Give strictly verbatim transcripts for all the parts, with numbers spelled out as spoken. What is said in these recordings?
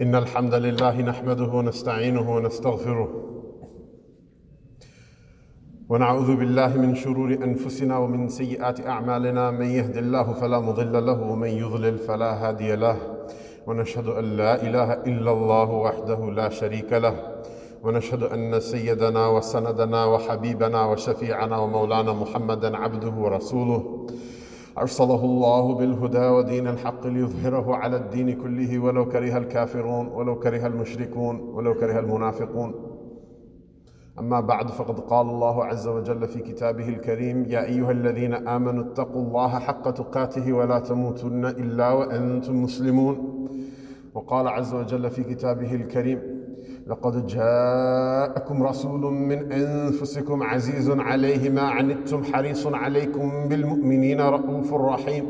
إن الحمد لله نحمده ونستعينه ونستغفره ونعوذ بالله من شرور أنفسنا ومن سيئات أعمالنا من يهد الله فلا مضل له ومن يضلل فلا هادي له ونشهد أن لا إله إلا الله وحده لا شريك له ونشهد أن سيدنا وسندنا وحبيبنا وشفيعنا ومولانا محمدا عبده ورسوله أرسله الله بالهدى ودين الحق ليظهره على الدين كله ولو كره الكافرون ولو كره المشركون ولو كره المنافقون أما بعد فقد قال الله عز وجل في كتابه الكريم يا أيها الذين آمنوا اتقوا الله حق تقاته ولا تموتن إلا وأنتم مسلمون وقال عز وجل في كتابه الكريم لقد جاءكم رسول من أنفسكم عزيز عليه ما عنتم حريص عليكم بالمؤمنين رؤوف رحيم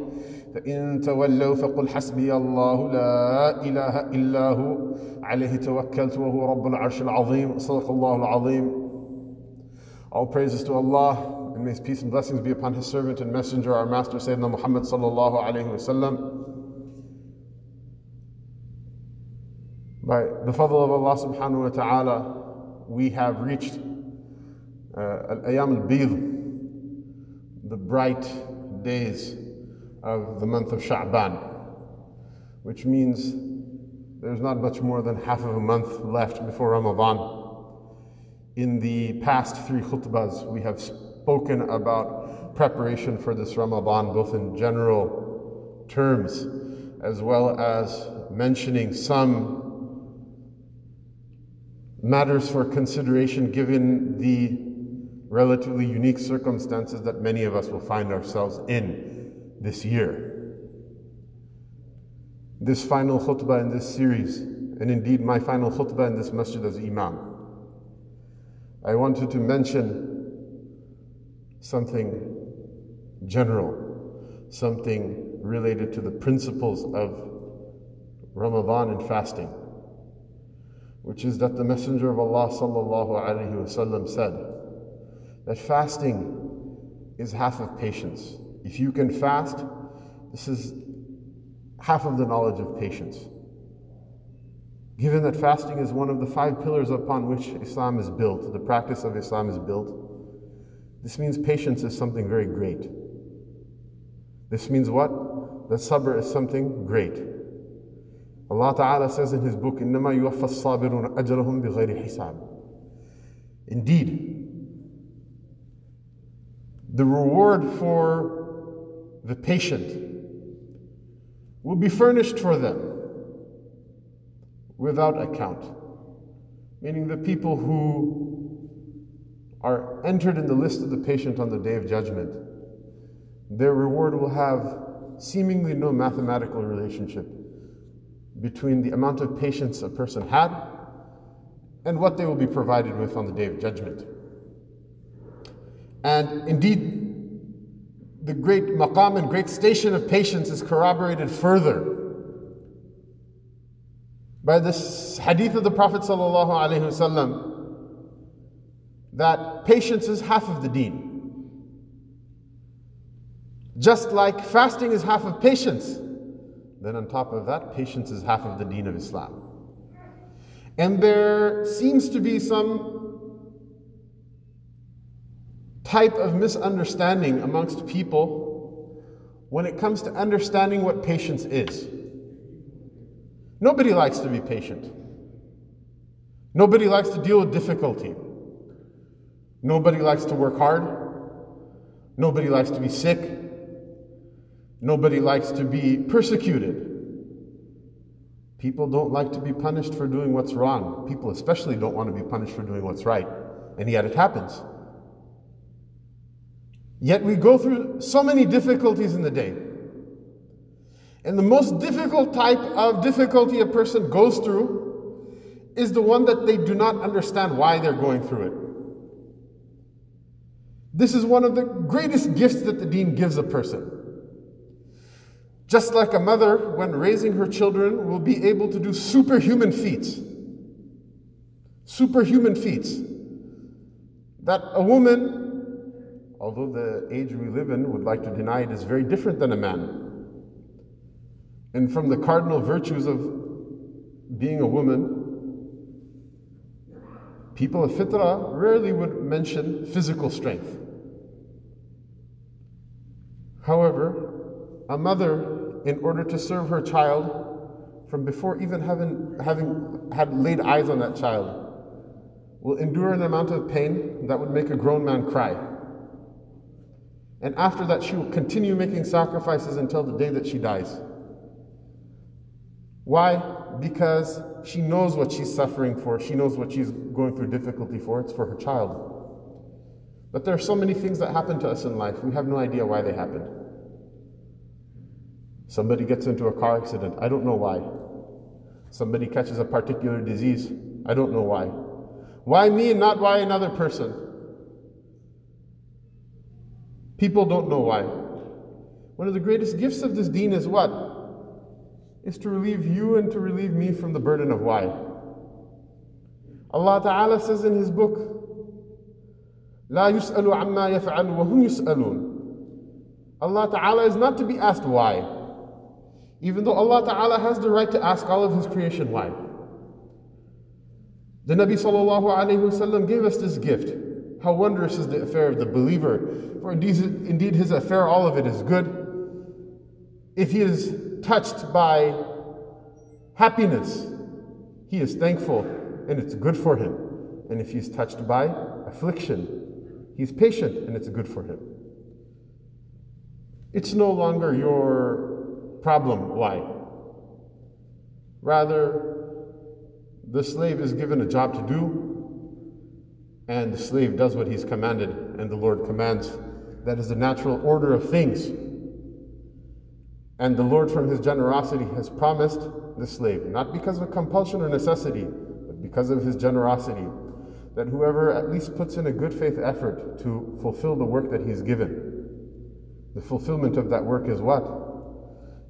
فإن تولوا فقل حسبي الله لا إله إلا هو عليه توكلت وهو رب العرش العظيم صدق الله العظيم. All praises to Allah, and may his peace and blessings be upon his servant and messenger, our master Sayyidina Muhammad Sallallahu Alaihi Wasallam. By the fadl of Allah subhanahu wa ta'ala, we have reached uh, Al-Ayam Al-Bidh, the bright days of the month of Sha'ban, which means there's not much more than half of a month left before Ramadan. In the past three khutbahs, we have spoken about preparation for this Ramadan, both in general terms, as well as mentioning some matters for consideration given the relatively unique circumstances that many of us will find ourselves in this year. This final khutbah in this series, and indeed my final khutbah in this masjid as imam, I wanted to mention something general, something related to the principles of Ramadan and fasting, which is that the Messenger of Allah Sallallahu Alaihi Wasallam said that fasting is half of patience. If you can fast, this is half of the knowledge of patience. Given that fasting is one of the five pillars upon which Islam is built, the practice of Islam is built, this means patience is something very great. This means what? That sabr is something great. Allah Ta'ala says in his book, إِنَّمَا يُوَفَّى الصَّابِرُونَ أَجْرَهُمْ بِغَيْرِ حِسَابٍ. Indeed, the reward for the patient will be furnished for them without account. Meaning the people who are entered in the list of the patient on the Day of Judgment, their reward will have seemingly no mathematical relationship between the amount of patience a person had and what they will be provided with on the Day of Judgment. And indeed, the great maqam and great station of patience is corroborated further by this hadith of the Prophet Sallallahu Alaihi Wasallam that patience is half of the deen. Just like fasting is half of patience, then on top of that, patience is half of the deen of Islam. And there seems to be some type of misunderstanding amongst people when it comes to understanding what patience is. Nobody likes to be patient. Nobody likes to deal with difficulty. Nobody likes to work hard. Nobody likes to be sick. Nobody likes to be persecuted. People don't like to be punished for doing what's wrong. People especially don't want to be punished for doing what's right. And yet it happens. Yet we go through so many difficulties in the day. And the most difficult type of difficulty a person goes through is the one that they do not understand why they're going through it. This is one of the greatest gifts that the deen gives a person. Just like a mother, when raising her children, will be able to do superhuman feats. Superhuman feats. That a woman, although the age we live in would like to deny it, is very different than a man. And from the cardinal virtues of being a woman, people of fitrah rarely would mention physical strength. However, a mother, in order to serve her child, from before even having, having had laid eyes on that child, will endure an amount of pain that would make a grown man cry. And after that, she will continue making sacrifices until the day that she dies. Why? Because she knows what she's suffering for. She knows what she's going through difficulty for. It's for her child. But there are so many things that happen to us in life. We have no idea why they happened. Somebody gets into a car accident. I don't know why. Somebody catches a particular disease. I don't know why. Why me and not why another person? People don't know why. One of the greatest gifts of this deen is what? Is to relieve you and to relieve me from the burden of why. Allah Ta'ala says in His book, "La yus'alu amma yaf'al wa hum yus'alun." Allah Ta'ala is not to be asked why, even though Allah Ta'ala has the right to ask all of His creation why. The Nabi Sallallahu Alaihi Wasallam gave us this gift. How wondrous is the affair of the believer, for indeed, indeed his affair, all of it is good. If he is touched by happiness, he is thankful and it's good for him. And if he's touched by affliction, he's patient and it's good for him. It's no longer your problem why. Rather, the slave is given a job to do, and the slave does what he's commanded, and the Lord commands. That is the natural order of things. And the Lord, from His generosity, has promised the slave, not because of compulsion or necessity, but because of His generosity, that whoever at least puts in a good faith effort to fulfill the work that he's given, the fulfillment of that work is what?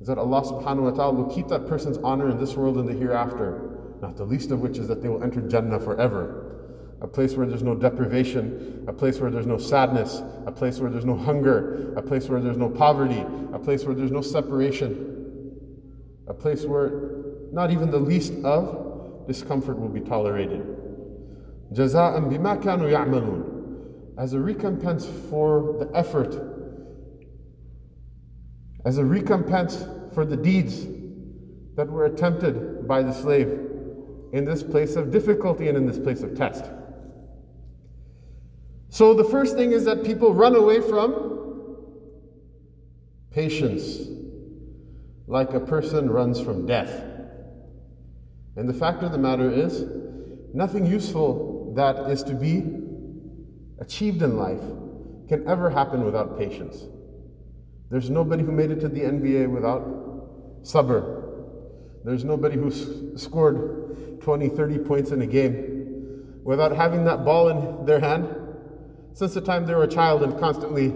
Is that Allah subhanahu wa ta'ala will keep that person's honor in this world and the hereafter, not the least of which is that they will enter Jannah forever, a place where there's no deprivation, a place where there's no sadness, a place where there's no hunger, a place where there's no poverty, a place where there's no separation, a place where not even the least of discomfort will be tolerated. Jaza'an bima kanu ya'malun, as a recompense for the effort, as a recompense for the deeds that were attempted by the slave in this place of difficulty and in this place of test. So the first thing is that people run away from patience, like a person runs from death. And the fact of the matter is, nothing useful that is to be achieved in life can ever happen without patience. There's nobody who made it to the N B A without sabr. There's nobody who scored twenty, thirty points in a game without having that ball in their hand since the time they were a child and constantly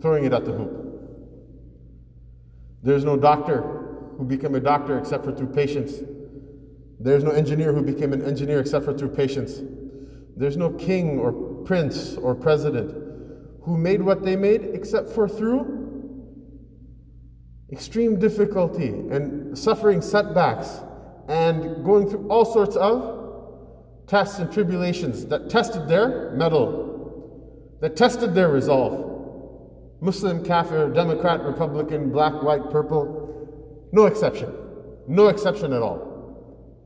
throwing it at the hoop. There's no doctor who became a doctor except for through patience. There's no engineer who became an engineer except for through patience. There's no king or prince or president who made what they made except for through extreme difficulty and suffering setbacks and going through all sorts of tests and tribulations that tested their mettle, that tested their resolve. Muslim, Kafir, Democrat, Republican, black, white, purple, no exception. No exception at all.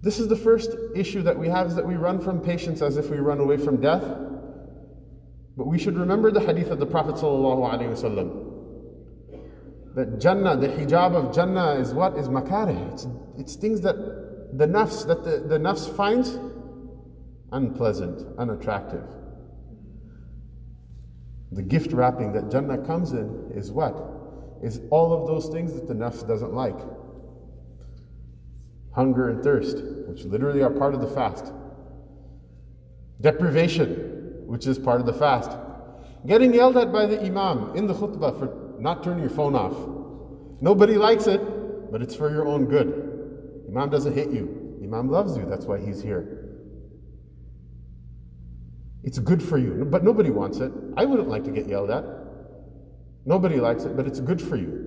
This is the first issue that we have, is that we run from patience as if we run away from death. But we should remember the hadith of the Prophet Sallallahu Alaihi Wasallam, that Jannah, the hijab of Jannah is what? Is makarih. It's, it's things that the nafs, that the, the nafs finds unpleasant, unattractive. The gift wrapping that Jannah comes in is what? Is all of those things that the nafs doesn't like. Hunger and thirst, which literally are part of the fast. Deprivation, which is part of the fast. Getting yelled at by the imam in the khutbah for not turning your phone off. Nobody likes it, but it's for your own good. Imam doesn't hate you. Imam loves you. That's why he's here. It's good for you, but nobody wants it. I wouldn't like to get yelled at. Nobody likes it, but it's good for you.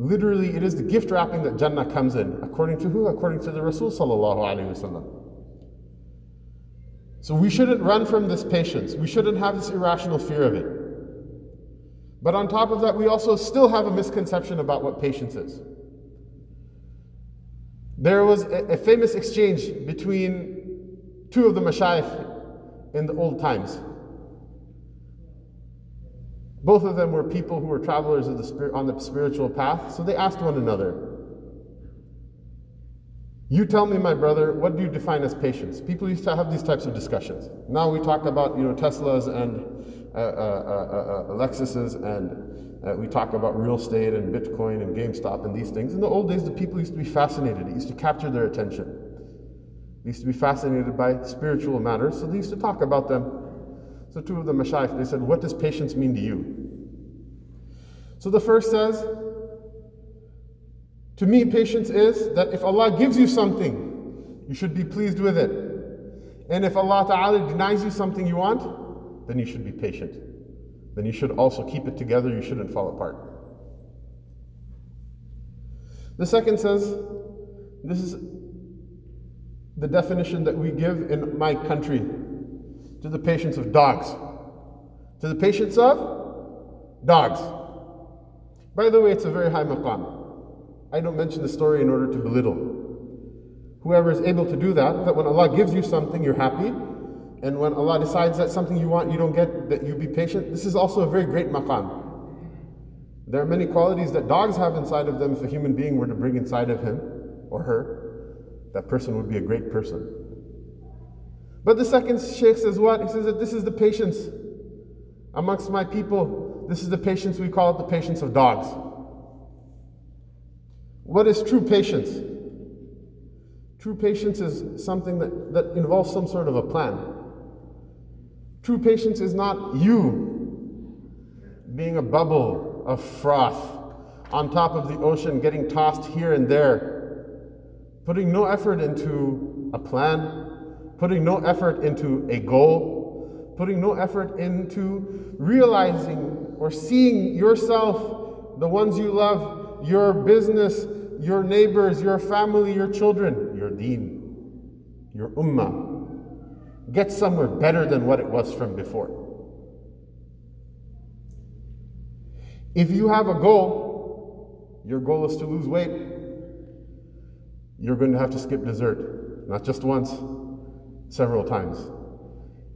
Literally, it is the gift wrapping that Jannah comes in. According to who? According to the Rasul Sallallahu Alaihi Wasallam. So we shouldn't run from this patience. We shouldn't have this irrational fear of it. But on top of that, we also still have a misconception about what patience is. There was a, a famous exchange between two of the mashayikh in the old times. Both of them were people who were travelers of the spirit, on the spiritual path, so they asked one another, "You tell me, my brother, what do you define as patience?" People used to have these types of discussions. Now we talk about, you know, Teslas and uh, uh, uh, uh, Lexuses, and uh, we talk about real estate and Bitcoin and GameStop and these things. In the old days, the people used to be fascinated. It used to capture their attention. They used to be fascinated by spiritual matters, so they used to talk about them. So two of the mashayikh, they said, "What does patience mean to you?" So the first says, "To me, patience is that if Allah gives you something, you should be pleased with it. And if Allah Ta'ala denies you something you want, then you should be patient. Then you should also keep it together. You shouldn't fall apart." The second says, this is the definition that we give in my country to the patience of dogs. To the patience of dogs. By the way, it's a very high maqam. I don't mention the story in order to belittle. Whoever is able to do that, that when Allah gives you something, you're happy. And when Allah decides that something you want, you don't get, that you be patient. This is also a very great maqam. There are many qualities that dogs have inside of them. If a human being were to bring inside of him or her, that person would be a great person. But the second shaykh says what? He says that this is the patience amongst my people. This is the patience, we call it the patience of dogs. What is true patience? True patience is something that, that involves some sort of a plan. True patience is not you being a bubble of froth on top of the ocean, getting tossed here and there, putting no effort into a plan, putting no effort into a goal, putting no effort into realizing or seeing yourself, the ones you love, your business, your neighbors, your family, your children, your deen, your ummah, get somewhere better than what it was from before. If you have a goal, your goal is to lose weight, you're going to have to skip dessert, not just once, several times.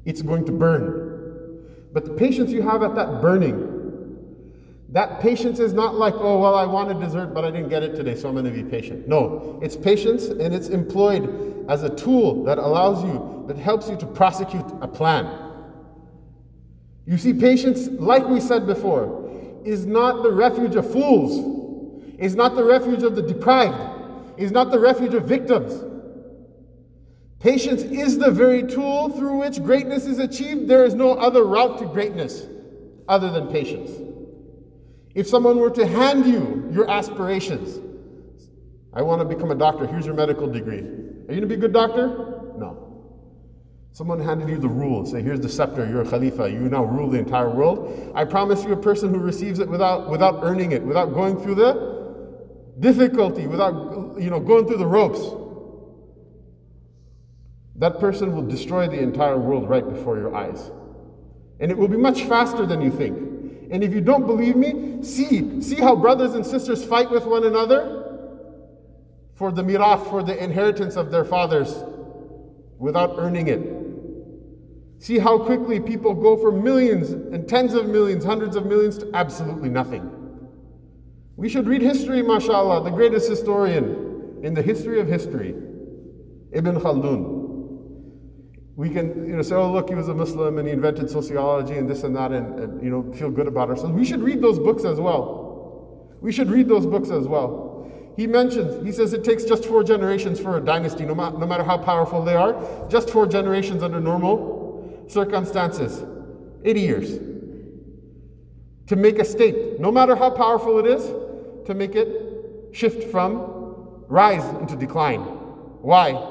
It's going to burn. But the patience you have at that burning, that patience is not like, oh, well, I wanted dessert, but I didn't get it today, so I'm going to be patient. No, it's patience, and it's employed as a tool that allows you, that helps you to prosecute a plan. You see, patience, like we said before, is not the refuge of fools, is not the refuge of the deprived, is not the refuge of victims. Patience is the very tool through which greatness is achieved. There is no other route to greatness other than patience. If someone were to hand you your aspirations, I want to become a doctor, here's your medical degree. Are you going to be a good doctor? No. Someone handed you the rule, say, here's the scepter, you're a khalifa, you now rule the entire world. I promise you, a person who receives it without without earning it, without going through the difficulty, without you know going through the ropes, that person will destroy the entire world right before your eyes. And it will be much faster than you think. And if you don't believe me, see, see how brothers and sisters fight with one another for the miraf, for the inheritance of their fathers, without earning it. See how quickly people go from millions and tens of millions, hundreds of millions to absolutely nothing. We should read history, mashallah, the greatest historian in the history of history, Ibn Khaldun. We can, you know, say, oh, look, he was a Muslim and he invented sociology and this and that, and, and you know, feel good about ourselves. We should read those books as well. We should read those books as well. He mentions, he says it takes just four generations for a dynasty, no, ma- no matter how powerful they are, just four generations under normal circumstances, eighty years, to make a state, no matter how powerful it is, to make it shift from rise into decline. Why?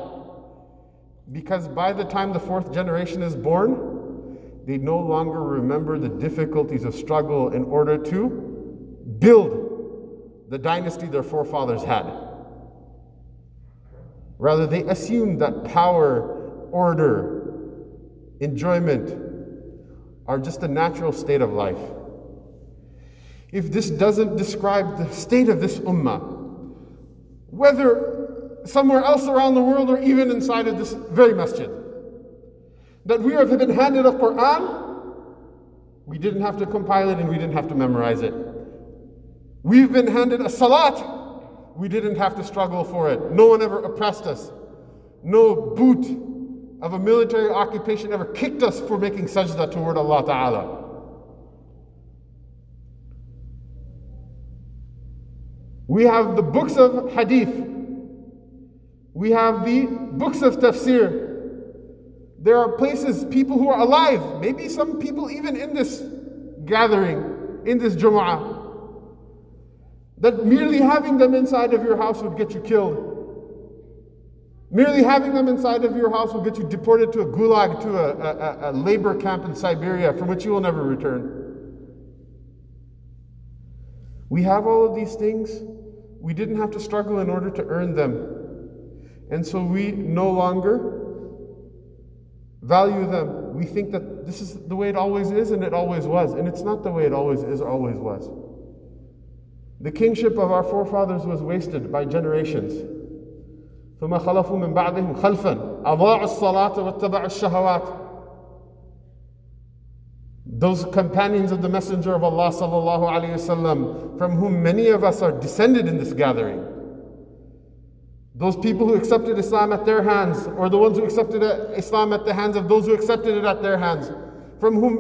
Because by the time the fourth generation is born, they no longer remember the difficulties of struggle in order to build the dynasty their forefathers had. Rather, they assumed that power, order, enjoyment are just a natural state of life. If this doesn't describe the state of this ummah, whether somewhere else around the world or even inside of this very masjid, that we have been handed a Quran, we didn't have to compile it and we didn't have to memorize it. We've been handed a salat, we didn't have to struggle for it. No one ever oppressed us. No boot of a military occupation ever kicked us for making sajda toward Allah Ta'ala. We have the books of hadith. We have the books of tafsir. There are places, people who are alive, maybe some people even in this gathering, in this Jumu'ah, that merely having them inside of your house would get you killed. Merely having them inside of your house will get you deported to a gulag, to a, a, a labor camp in Siberia from which you will never return. We have all of these things. We didn't have to struggle in order to earn them. And so we no longer value them. We think that this is the way it always is and it always was. And it's not the way it always is or always was. The kingship of our forefathers was wasted by generations. ثم خلفوا من بعدهم خلفا أضاعوا الصلاة واتبعوا الشهوات. Those companions of the Messenger of Allah Sallallahu Alaihi Wasallam, from whom many of us are descended in this gathering, those people who accepted Islam at their hands, or the ones who accepted Islam at the hands of those who accepted it at their hands, from whom,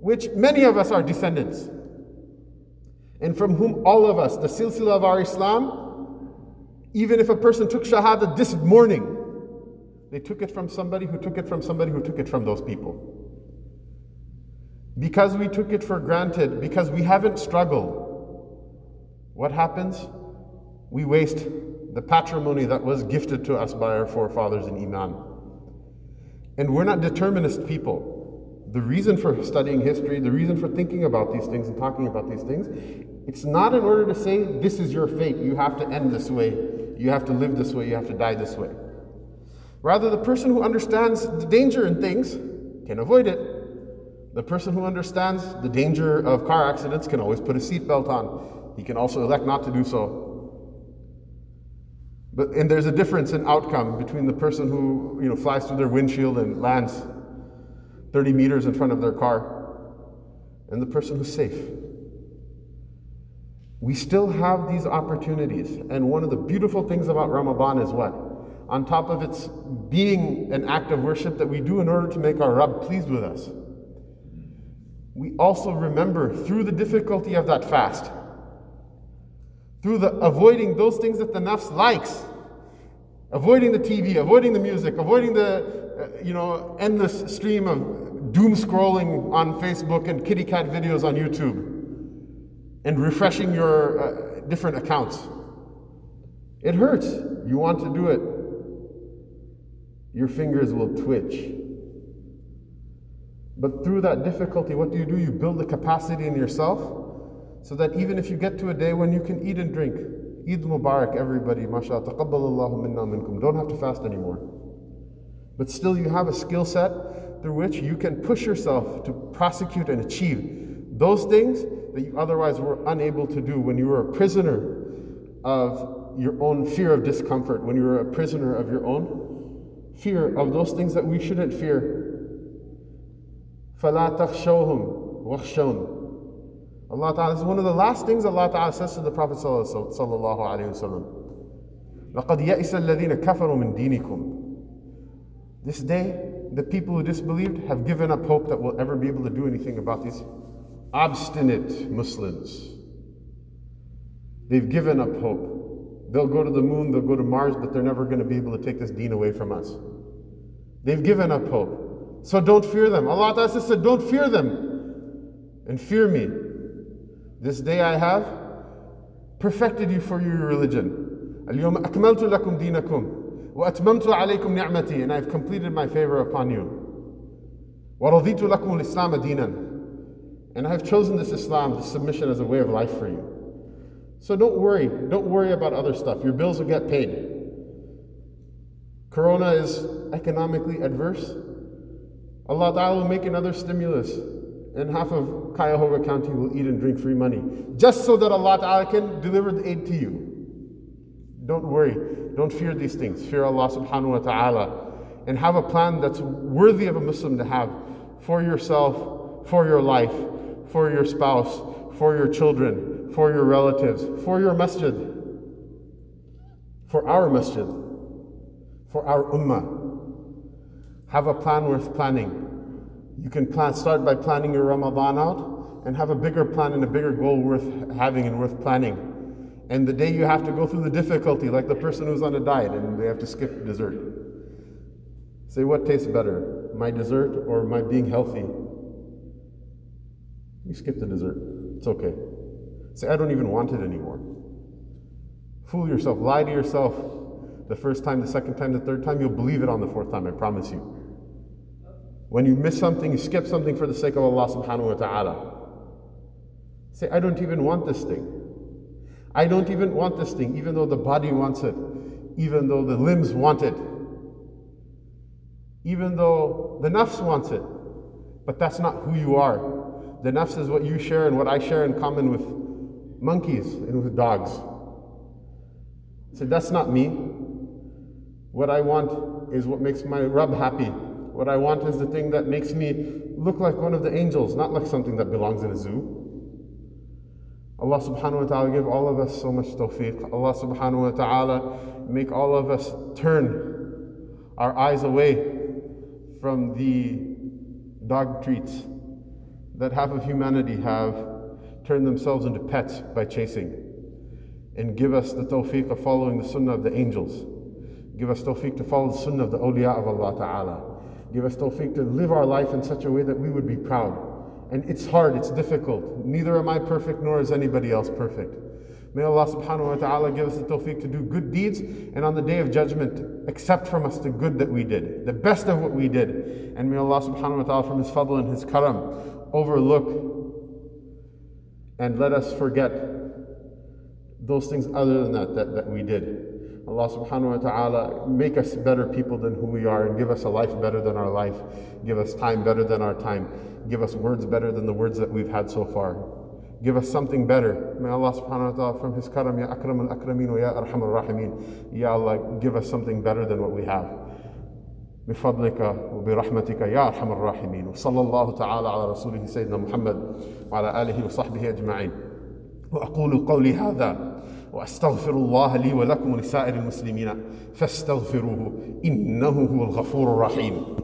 which many of us are descendants, and from whom all of us, the silsila of our Islam. Even if a person took shahada this morning, they took it from somebody who took it from somebody who took it from those people. Because we took it for granted, because we haven't struggled, what happens? We waste the patrimony that was gifted to us by our forefathers in Iman. And we're not determinist people. The reason for studying history, the reason for thinking about these things and talking about these things, it's not in order to say, this is your fate, you have to end this way. You have to live this way, you have to die this way. Rather, the person who understands the danger in things can avoid it. The person who understands the danger of car accidents can always put a seatbelt on. He can also elect not to do so. But and there's a difference in outcome between the person who, you know, flies through their windshield and lands thirty meters in front of their car, and the person who's safe. We still have these opportunities, and one of the beautiful things about Ramadan is what? On top of its being an act of worship that we do in order to make our Rabb pleased with us, we also remember through the difficulty of that fast, through the avoiding those things that the nafs likes, avoiding the T V, avoiding the music, avoiding the you know endless stream of doom scrolling on Facebook and kitty cat videos on YouTube, and refreshing your uh, different accounts. It hurts. You want to do it. Your fingers will twitch. But through that difficulty, what do you do? You build the capacity in yourself so that even if you get to a day when you can eat and drink, Eid Mubarak, everybody, mashallah, taqabbalallahu minna minkum, don't have to fast anymore. But still you have a skill set through which you can push yourself to prosecute and achieve those things that you otherwise were unable to do when you were a prisoner of your own fear of discomfort, when you were a prisoner of your own fear of those things that we shouldn't fear. فَلَا تَخْشَوْهُمْ وَخْشَوْنِ. Allah Ta'ala is one of the last things Allah Ta'ala says to the Prophet Sallallahu Alaihi Wasallam. لَقَدْ يَئِسَ الَّذِينَ كَفَرُوا مِن دِينِكُمْ. This day, the people who disbelieved have given up hope that we'll ever be able to do anything about these obstinate Muslims. They've given up hope. They'll go to the moon, they'll go to Mars, but they're never going to be able to take this deen away from us. They've given up hope. So don't fear them. Allah Ta'ala said, don't fear them and fear me. This day I have perfected you for your religion. Al-yawma akmaltu lakum dinakum wa atmamtu alaykum ni'mati, and I've completed my favor upon you. Wa raditu lakum al-islam dinan. And I have chosen this Islam, this submission, as a way of life for you. So don't worry. Don't worry about other stuff. Your bills will get paid. Corona is economically adverse. Allah Ta'ala will make another stimulus, and half of Cuyahoga County will eat and drink free money, just so that Allah Ta'ala can deliver the aid to you. Don't worry. Don't fear these things. Fear Allah subhanahu wa ta'ala, and have a plan that's worthy of a Muslim to have for yourself, for your life, for your spouse, for your children, for your relatives, for your masjid, for our masjid, for our ummah. Have a plan worth planning. You can plan, start by planning your Ramadan out, and have a bigger plan and a bigger goal worth having and worth planning. And the day you have to go through the difficulty, like the person who's on a diet and they have to skip dessert. Say, what tastes better, my dessert or my being healthy? You skip the dessert. It's okay. Say, I don't even want it anymore. Fool yourself. Lie to yourself. The first time, the second time, the third time, you'll believe it on the fourth time, I promise you. When you miss something, you skip something for the sake of Allah subhanahu wa ta'ala. Say, I don't even want this thing. I don't even want this thing, even though the body wants it, even though the limbs want it, even though the nafs wants it. But that's not who you are. The nafs is what you share and what I share in common with monkeys and with dogs. So that's not me. What I want is what makes my Rabb happy. What I want is the thing that makes me look like one of the angels, not like something that belongs in a zoo. Allah subhanahu wa ta'ala give all of us so much tawfiq. Allah subhanahu wa ta'ala make all of us turn our eyes away from the dog treats that half of humanity have turned themselves into pets by chasing, and give us the tawfiq of following the sunnah of the angels. Give us tawfiq to follow the sunnah of the awliya of Allah ta'ala. Give us tawfiq to live our life in such a way that we would be proud. And it's hard, it's difficult. Neither am I perfect, nor is anybody else perfect. May Allah subhanahu wa ta'ala give us the tawfiq to do good deeds, and on the day of judgment, accept from us the good that we did, the best of what we did. And may Allah subhanahu wa ta'ala, from His fadl and His karam, overlook and let us forget those things other than that, that, that we did. Allah subhanahu wa ta'ala make us better people than who we are, and give us a life better than our life. Give us time better than our time. Give us words better than the words that we've had so far. Give us something better. May Allah subhanahu wa ta'ala, from His karam, Ya Akram al-Akrameen wa Ya Arham al-Rahimeen, Ya Allah, give us something better than what we have. بِفَضْلِكَ وَبِرَحْمَتِكَ يَا أَرْحَمَ الرَّاحِمِينَ وصلى الله تعالى على رسوله سيدنا محمد وعلى آله وصحبه أجمعين وأقول قولي هذا وأستغفر الله لي ولكم ولسائر المسلمين فاستغفروه إنه هو الغفور الرحيم.